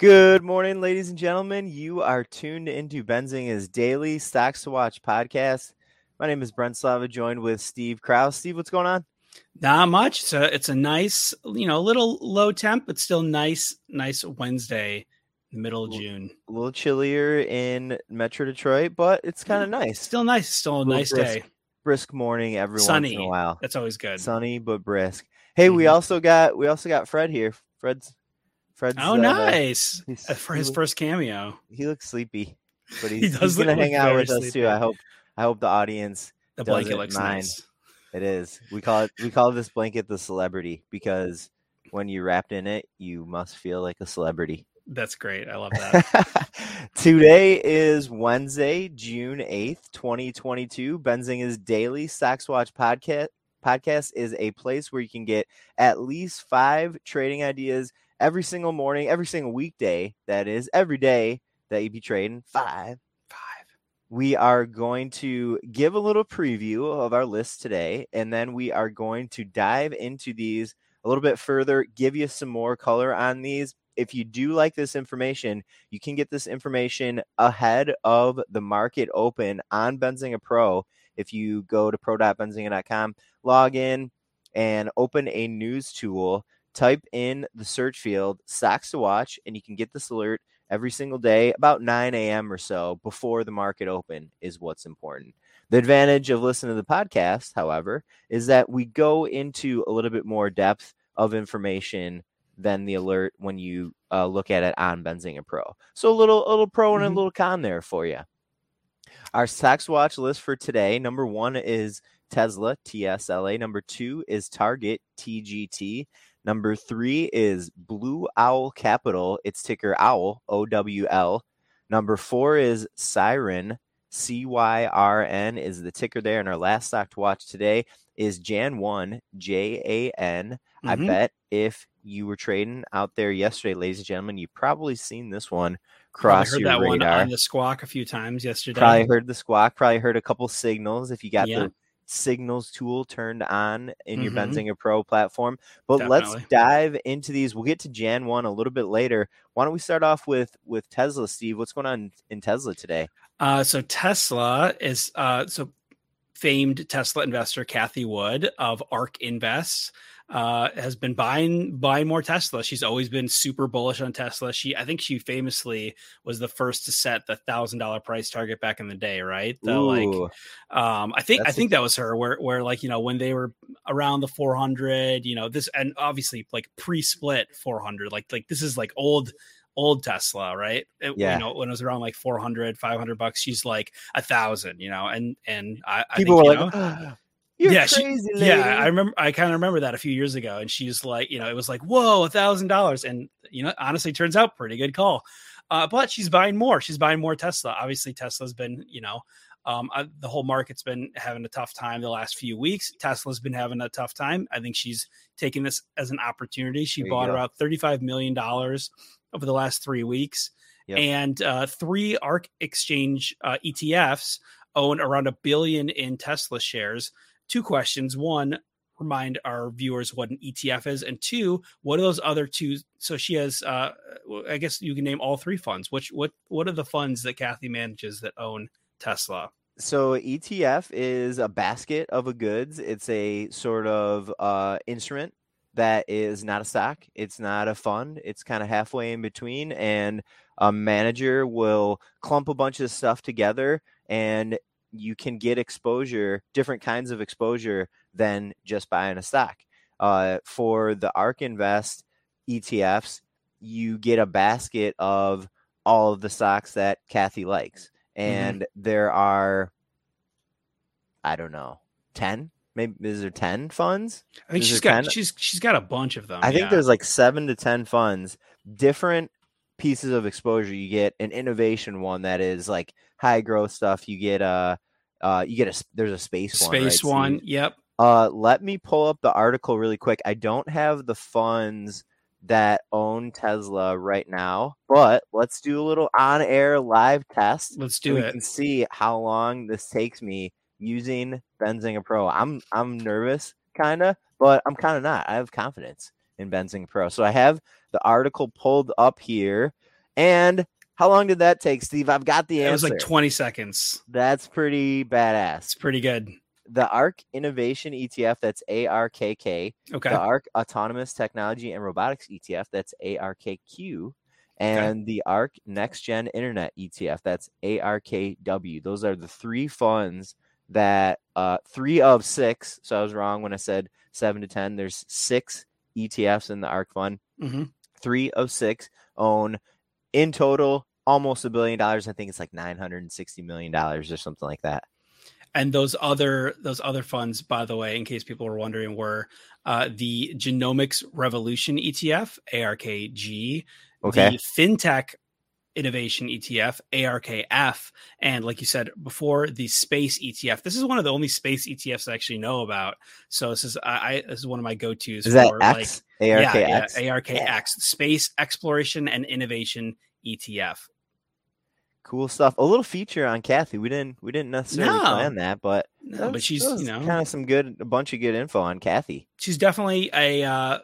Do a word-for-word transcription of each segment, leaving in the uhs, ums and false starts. Good morning, ladies and gentlemen. You are tuned into Benzinga's Daily Stocks to Watch podcast. My name is Brent Slava, joined with Steve Krause. Steve, what's going on? Not much. It's a, it's a nice, you know, a little low temp, but still nice, nice Wednesday, middle of June. A little chillier in Metro Detroit, but it's kind of nice. Still nice. Still a nice brisk, day. Brisk morning every Sunny. Once in a while. That's always good. Sunny, but brisk. Hey, mm-hmm. we also got we also got Fred here. Fred's. Fred's, oh, uh, nice. For his first cameo. He looks sleepy, but he's, he he's going to hang out with sleepy. us too. I hope I hope the audience the blanket looks mind. Nice. It is. We call it we call this blanket the celebrity, because when you're wrapped in it, you must feel like a celebrity. That's great. I love that. Today is Wednesday, June eighth, twenty twenty-two. Benzinga's Daily Stocks Watch podcast podcast is a place where you can get at least five trading ideas every single morning, every single weekday, that is, every day that you be trading, five, five. We are going to give a little preview of our list today, and then we are going to dive into these a little bit further, give you some more color on these. If you do like this information, you can get this information ahead of the market open on Benzinga Pro. If you go to pro dot benzinga dot com, log in, and open a news tool, type in the search field stocks to watch, and you can get this alert every single day about nine a.m. or so before the market open is what's important. The advantage of listening to the podcast, however, is that we go into a little bit more depth of information than the alert when you uh, look at it on Benzinga Pro. So a little, a little pro and a little con there for you. Our stocks watch list for today. Number one is Tesla, T S L A. Number two is Target, T G T. Number three is Blue Owl Capital. It's ticker OWL, O W L. Number four is CYREN, C Y R N is the ticker there. And our last stock to watch today is JanOne, J A N. Mm-hmm. I bet if you were trading out there yesterday, ladies and gentlemen, you've probably seen this one cross your radar. Probably heard that one on the squawk a few times yesterday. Probably heard the squawk. Probably heard a couple signals if you got yeah. the signals tool turned on in your mm-hmm. Benzinga Pro platform. But Definitely. Let's dive into these. We'll get to JanOne a little bit later. Why don't we start off with with Tesla, Steve? What's going on in Tesla today? Uh, so Tesla is uh, so famed Tesla investor Cathie Wood of ARK Invest uh, has been buying buying more Tesla. She's always been super bullish on Tesla. She I think she famously was the first to set the one thousand dollars price target back in the day, right? So like um, I think I think that was her where where like, you know, when they were around the four hundred, you know, this and obviously like pre-split four hundred, like like this is like old old Tesla, right? It, yeah. You know, when it was around like four hundred, five hundred bucks, she's like a thousand, you know, and, and I, I people think, were you like, know, you're yeah, crazy, she, lady. yeah, I remember, I kind of remember that a few years ago, and she's like, you know, it was like, whoa, a thousand dollars. And, you know, honestly turns out pretty good call, uh, but she's buying more, she's buying more Tesla. Obviously Tesla's been, you know, um, I, the whole market's been having a tough time the last few weeks. Tesla's been having a tough time. I think she's taking this as an opportunity. She there bought about thirty-five million dollars over the last three weeks. Yep. And uh, three ARK exchange uh, E T Fs own around a billion in Tesla shares. Two questions. One, remind our viewers what an E T F is. And two, what are those other two? So she has, uh, I guess you can name all three funds. Which, what, what are the funds that Cathie manages that own Tesla? So E T F is a basket of a goods. It's a sort of uh, instrument that is not a stock. It's not a fund. It's kind of halfway in between. And a manager will clump a bunch of stuff together, and you can get exposure, different kinds of exposure than just buying a stock. Uh, for the ARK Invest E T Fs, you get a basket of all of the stocks that Cathie likes. And mm-hmm. there are, I don't know, ten? Maybe is there ten funds? I think is she's got ten? she's she's got a bunch of them. I yeah. think there's like seven to ten funds, different pieces of exposure. You get an innovation one that is like high growth stuff. You get a uh, you get a there's a space, space one. Space right? one. So, yep. Uh, let me pull up the article really quick. I don't have the funds that own Tesla right now, but let's do a little on air live test. Let's do so it. We can see how long this takes me using Benzinga Pro. I'm I'm nervous, kind of, but I'm kind of not. I have confidence in Benzinga Pro. So I have the article pulled up here. And how long did that take, Steve? I've got the answer. It was like twenty seconds. That's pretty badass. It's pretty good. The ARK Innovation E T F, that's A R K K. Okay. The ARK Autonomous Technology and Robotics E T F, that's A R K Q. And okay. the ARK Next Gen Internet E T F, that's A R K W. Those are the three funds that uh, three of six. So I was wrong when I said seven to ten. There's six E T Fs in the ARK fund. Mm-hmm. Three of six own in total almost a billion dollars. I think it's like nine hundred sixty million dollars or something like that. And those other those other funds, by the way, in case people were wondering, were uh, the Genomics Revolution E T F, A R K G, okay. the FinTech Innovation E T F, A R K F, and like you said before, the Space E T F. This is one of the only Space E T Fs I actually know about. So this is I, I this is one of my go-tos. Is for, that X? Like, A R K X? Yeah, yeah, A R K X, yeah. Space Exploration and Innovation E T F. Cool stuff. A little feature on Cathie. We didn't we didn't necessarily no. plan that, but no, that was, but she's you know kind of some good a bunch of good info on Cathie. She's definitely a uh,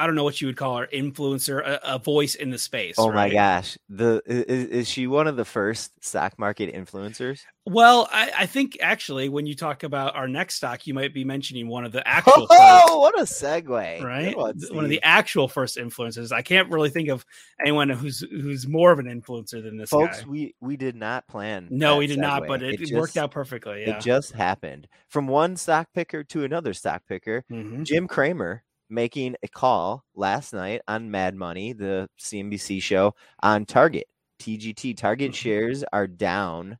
I don't know what you would call her, influencer, a, a voice in the space. Oh right? my gosh, the is, is she one of the first stock market influencers? Well, I, I think actually when you talk about our next stock, you might be mentioning one of the actual. Oh, first, what a segue! Right, one, one of the actual first influencers. I can't really think of anyone who's who's more of an influencer than this Folks, guy. We we did not plan. No, we did segue. not, but it, it just, worked out perfectly. Yeah. It just happened from one stock picker to another stock picker. Mm-hmm. Jim Cramer. Making a call last night on Mad Money, the C N B C show, on Target. T G T Target mm-hmm. shares are down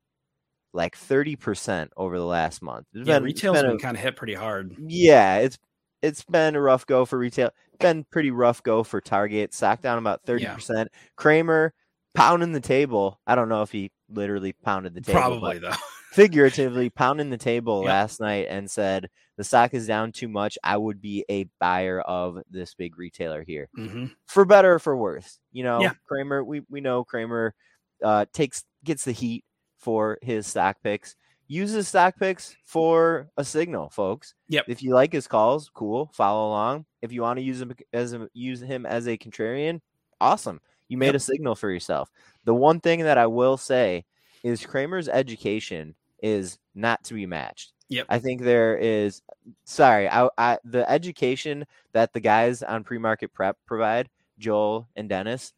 like thirty percent over the last month. It's yeah, been, retail's been, been kind of hit pretty hard. Yeah, it's it's been a rough go for retail. It's been pretty rough go for Target. Stock down about thirty percent. Yeah. Cramer pounding the table. I don't know if he literally pounded the table. Probably, though. Figuratively pounding the table yep. last night and said, the stock is down too much. I would be a buyer of this big retailer here, mm-hmm. for better or for worse. You know, yeah. Cramer, we, we know Cramer uh, takes gets the heat for his stock picks, uses stock picks for a signal, folks. Yep. If you like his calls, cool, follow along. If you want to use him as a, use him as a contrarian, awesome. You made yep. a signal for yourself. The one thing that I will say is Cramer's education is not to be matched. Yep. I think there is, sorry, I, I, the education that the guys on Pre-Market Prep provide, Joel and Dennis,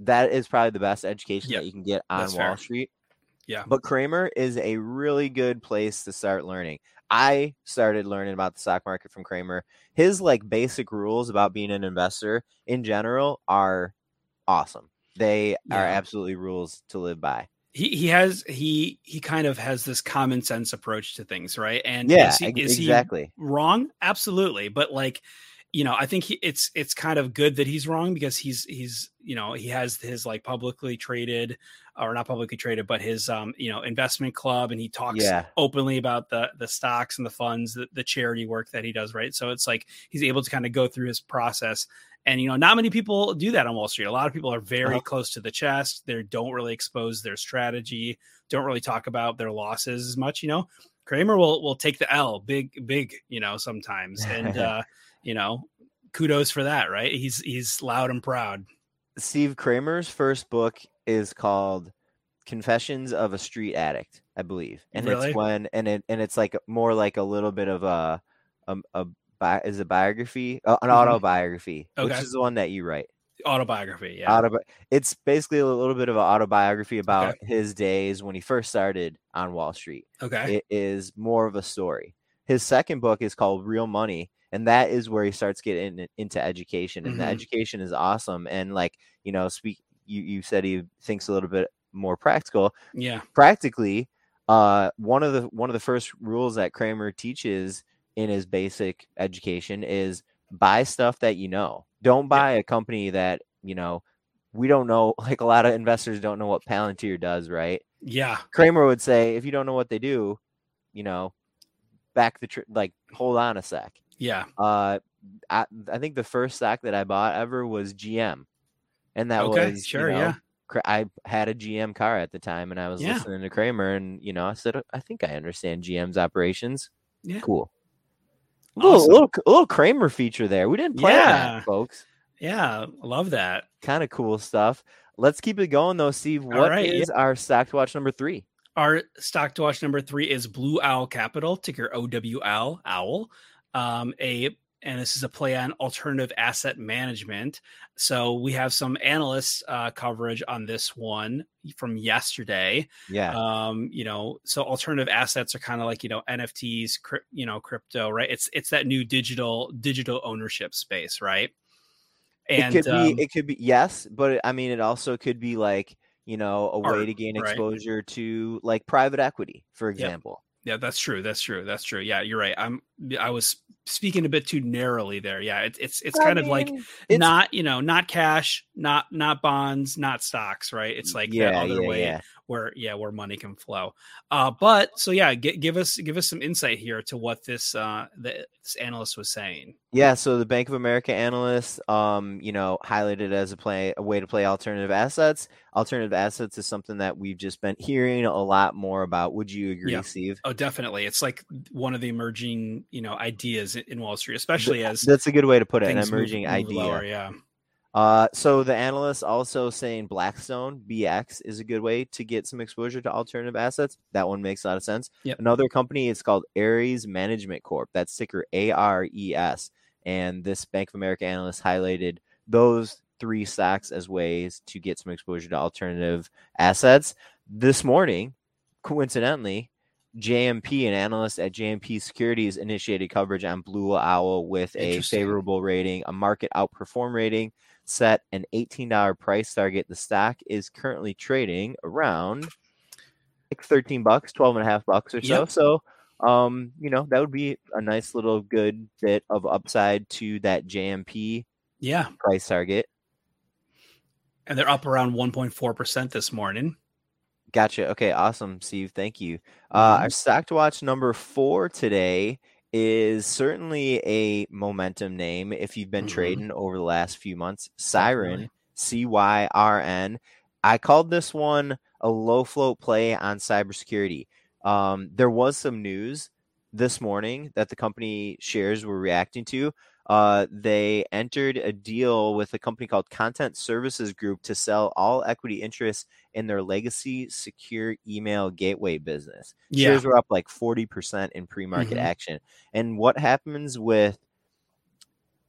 that is probably the best education yep. that you can get on That's Wall fair. Street. Yeah. But Cramer is a really good place to start learning. I started learning about the stock market from Cramer. His like basic rules about being an investor in general are awesome. They yeah. are absolutely rules to live by. He he has he he kind of has this common sense approach to things, right? And yeah, is he, is exactly he wrong? Absolutely, but like, you know, I think he, it's it's kind of good that he's wrong because he's he's you know he has his like publicly traded or not publicly traded, but his um you know investment club, and he talks yeah. openly about the the stocks and the funds, the, the charity work that he does, right? So it's like he's able to kind of go through his process. And, you know, not many people do that on Wall Street. A lot of people are very uh-huh. close to the chest. They don't really expose their strategy, don't really talk about their losses as much. You know, Cramer will will take the L big, big, you know, sometimes. And, uh, you know, kudos for that. Right. He's he's loud and proud. Steve Cramer's first book is called Confessions of a Street Addict, I believe. And really? it's when and it and it's like more like a little bit of a a, a is a biography, uh, an autobiography, okay. which is the one that you write. Autobiography, yeah. Autobi- it's basically a little bit of an autobiography about okay. his days when he first started on Wall Street. Okay. It is more of a story. His second book is called Real Money, and that is where he starts getting in, into education, and mm-hmm. the education is awesome. And like, you know, speak. You, you said he thinks a little bit more practical. Yeah. Practically, uh, one of the one of the first rules that Cramer teaches in his basic education is buy stuff that you know. Don't buy a company that, you know, we don't know. Like a lot of investors don't know what Palantir does, right? Yeah. Cramer would say, if you don't know what they do, you know, back the, tr- like, hold on a sec. Yeah. Uh, I, I think the first stock that I bought ever was G M. And that okay, was, sure, you know, yeah. I had a G M car at the time, and I was yeah. listening to Cramer, and, you know, I said, I think I understand G M's operations. Yeah. Cool. Awesome. A little, a little Cramer feature there. We didn't plan yeah. that, folks. Yeah, love that. Kind of cool stuff. Let's keep it going, though, Steve. What right, is yeah. our stock to watch number three? Our stock to watch number three is Blue Owl Capital, ticker O W L, Owl. Um, a and this is a play on alternative asset management. So we have some analyst uh, coverage on this one from yesterday. Yeah. Um, you know, so alternative assets are kind of like, you know, N F Ts, cri- you know, crypto, right? It's it's that new digital digital ownership space, right? And it could um, be, it could be yes, but it, I mean, it also could be like, you know, a art, way to gain exposure right. to like private equity, for example. Yep. Yeah, that's true. That's true. That's true. Yeah, you're right. I'm. I was speaking a bit too narrowly there. Yeah, it's it's it's I kind mean, of like not you know not cash, not not bonds, not stocks, right? It's like yeah, the other yeah, way yeah. where yeah where money can flow. Uh, but so yeah, get, give us give us some insight here to what this uh the, this analyst was saying. Yeah, so the Bank of America analyst, um, you know, highlighted as a play a way to play alternative assets. Alternative assets is something that we've just been hearing a lot more about. Would you agree, yeah. Steve? Oh, definitely. It's like one of the emerging, you know, ideas in Wall Street, especially as that's a good way to put it. An emerging move, move idea. Lower, yeah. Uh, so the analysts also saying Blackstone B X is a good way to get some exposure to alternative assets. That one makes a lot of sense. Yep. Another company is called Ares Management Corp. That's ticker A R E S. And this Bank of America analyst highlighted those three stocks as ways to get some exposure to alternative assets. This morning, coincidentally, J M P, an analyst at J M P Securities, initiated coverage on Blue Owl with a favorable rating, a market outperform rating, set an eighteen dollars price target. The stock is currently trading around like thirteen bucks, twelve and a half bucks or yep. so. So, um, you know, that would be a nice little good bit of upside to that J M P yeah. price target. And they're up around one point four percent this morning. Gotcha. Okay, awesome, Steve. Thank you. Uh, our stock to watch number four today is certainly a momentum name if you've been mm-hmm. trading over the last few months. CYREN, C Y R N. I called this one a low float play on cybersecurity. Um, there was some news this morning that the company shares were reacting to. Uh, they entered a deal with a company called Content Services Group to sell all equity interests in their legacy secure email gateway business. Yeah. Shares were up like forty percent in pre-market mm-hmm. action. And what happens with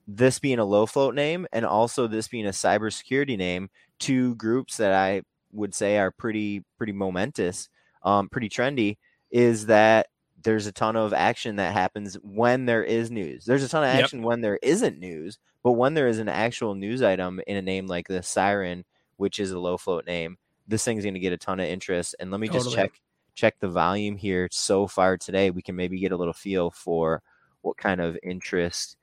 this being a low float name and also this being a cybersecurity name, two groups that I would say are pretty, pretty momentous, um, pretty trendy, is that there's a ton of action that happens when there is news. There's a ton of action yep. when there isn't news, but when there is an actual news item in a name like the CYREN, which is a low float name, this thing's going to get a ton of interest. And let me totally. just check, check the volume here so far today. We can maybe get a little feel for what kind of interest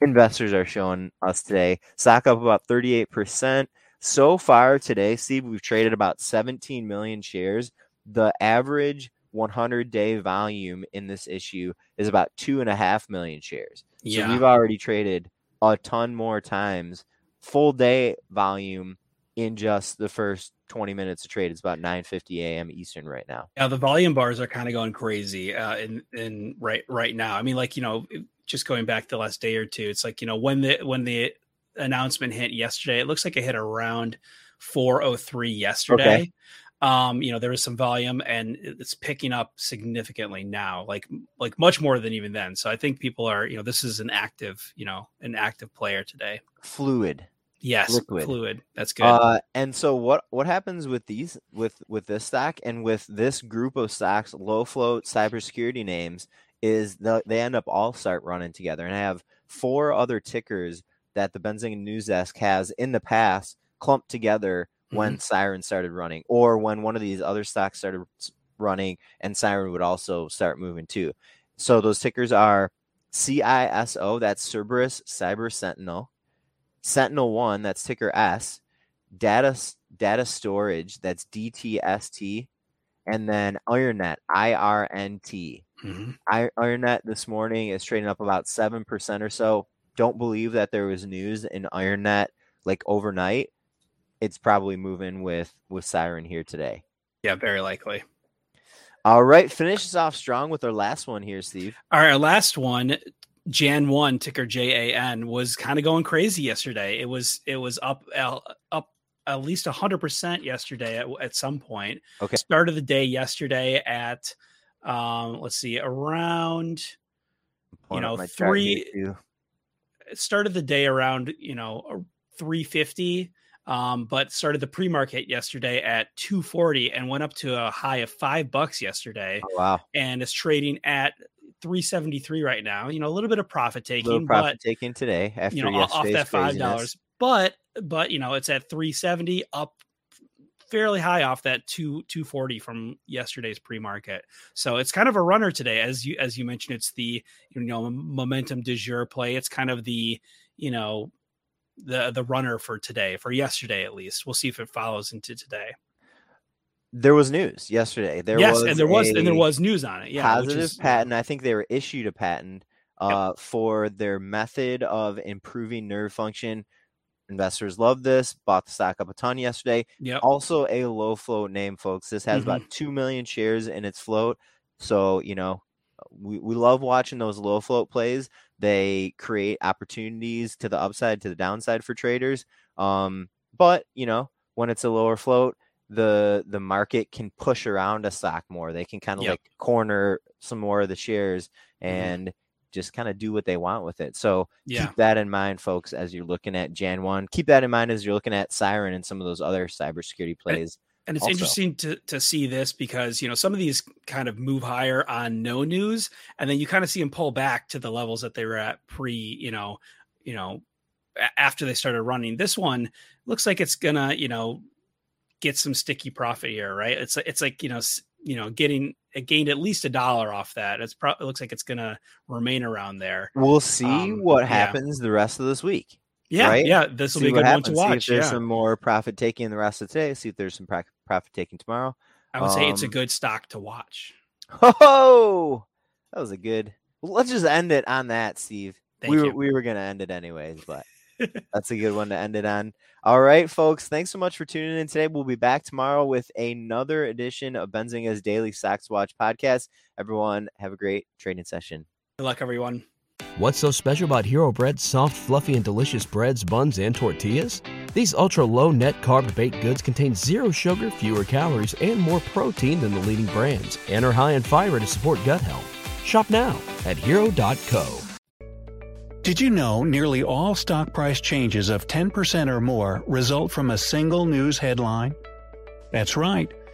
investors are showing us today. Stock up about thirty-eight percent so far today. Steve, we've traded about seventeen million shares. The average one hundred day volume in this issue is about two and a half million shares. Yeah. So we've already traded a ton more times. Full day volume in just the first twenty minutes of trade. It's about nine fifty a.m. Eastern right now. Yeah, the volume bars are kind of going crazy uh, in in right right now. I mean, like, you know, just going back the last day or two, it's like, you know, when the when the announcement hit yesterday, it looks like it hit around four oh three yesterday. Okay. Um, you know, there was some volume and it's picking up significantly now, like, like much more than even then. So I think people are, you know, this is an active, you know, an active player today. Fluid. Yes. Liquid. Fluid. That's good. Uh, and so what, what happens with these, with, with this stock and with this group of stocks, low float cybersecurity names, is the, they end up all start running together. And I have four other tickers that the Benzinga Newsdesk has in the past clumped together when mm-hmm. CYREN started running, or when one of these other stocks started running and CYREN would also start moving too. So those tickers are C I S O, that's Cerberus Cyber Sentinel, Sentinel One, that's ticker S, Data Data Storage, that's D T S T, and then IronNet, I R N T. Mm-hmm. I, IronNet this morning is trading up about seven percent or so. Don't believe that there was news in IronNet like overnight. It's probably moving with, with CYREN here today. Yeah, very likely. All right. Finishes off strong with our last one here, Steve. All right. Our last one, JanOne, ticker J A N, was kind of going crazy yesterday. It was, it was up, up, at least one hundred percent yesterday at, at some point. Okay. Start of the day yesterday at, um, let's see, around, you know, three. Started the day around, you know, three fifty, um, but started the pre-market yesterday at two forty and went up to a high of five bucks yesterday. Oh, wow. And it's trading at three seventy-three right now. You know, a little bit of profit taking, a little profit but, taking today after you know, yesterday's off that five dollars. Craziness. But, but, you know, it's at three seventy, up fairly high off that two forty from yesterday's pre-market. So it's kind of a runner today. As you, as you mentioned, it's the, you know, momentum du jour play. It's kind of the, you know, the, the runner for today, for yesterday, at least. We'll see if it follows into today. There was news yesterday. There yes, was and there was and there was news on it. Yeah, positive is, patent. I think they were issued a patent uh, yep. for their method of improving nerve function. Investors love this. Bought the stock up a ton yesterday. Yep. Also a low float name, folks. This has mm-hmm. about two million shares in its float. So, you know, we, we love watching those low float plays. They create opportunities to the upside, to the downside for traders. Um, but, you know, when it's a lower float, the the market can push around a stock more. They can kind of yep. like corner some more of the shares and mm-hmm. just kind of do what they want with it. So yeah. keep that in mind, folks, as you're looking at JanOne. Keep that in mind as you're looking at CYREN and some of those other cybersecurity plays. And, and it's also interesting to, to see this because, you know, some of these kind of move higher on no news, and then you kind of see them pull back to the levels that they were at pre, you know, you know, after they started running. This one looks like it's going to, you know, get some sticky profit here, right? It's it's like, you know, you know, getting it gained at least a dollar off that. It's probably it looks like it's going to remain around there. We'll see um, what happens yeah. the rest of this week. Yeah. Right? Yeah. This will be a good happens. one to watch. See if there's yeah. some more profit taking the rest of today. See if there's some pro- profit taking tomorrow. I would um, say it's a good stock to watch. Oh, that was a good, well, let's just end it on that, Steve. Thank we you. were, we were going to end it anyways, but that's a good one to end it on. All right, folks. Thanks so much for tuning in today. We'll be back tomorrow with another edition of Benzinga's Daily Stocks Watch podcast. Everyone, have a great trading session. Good luck, everyone. What's so special about Hero Bread's soft, fluffy, and delicious breads, buns, and tortillas? These ultra-low net-carb baked goods contain zero sugar, fewer calories, and more protein than the leading brands, and are high in fiber to support gut health. Shop now at hero dot co. Did you know nearly all stock price changes of ten percent or more result from a single news headline? That's right.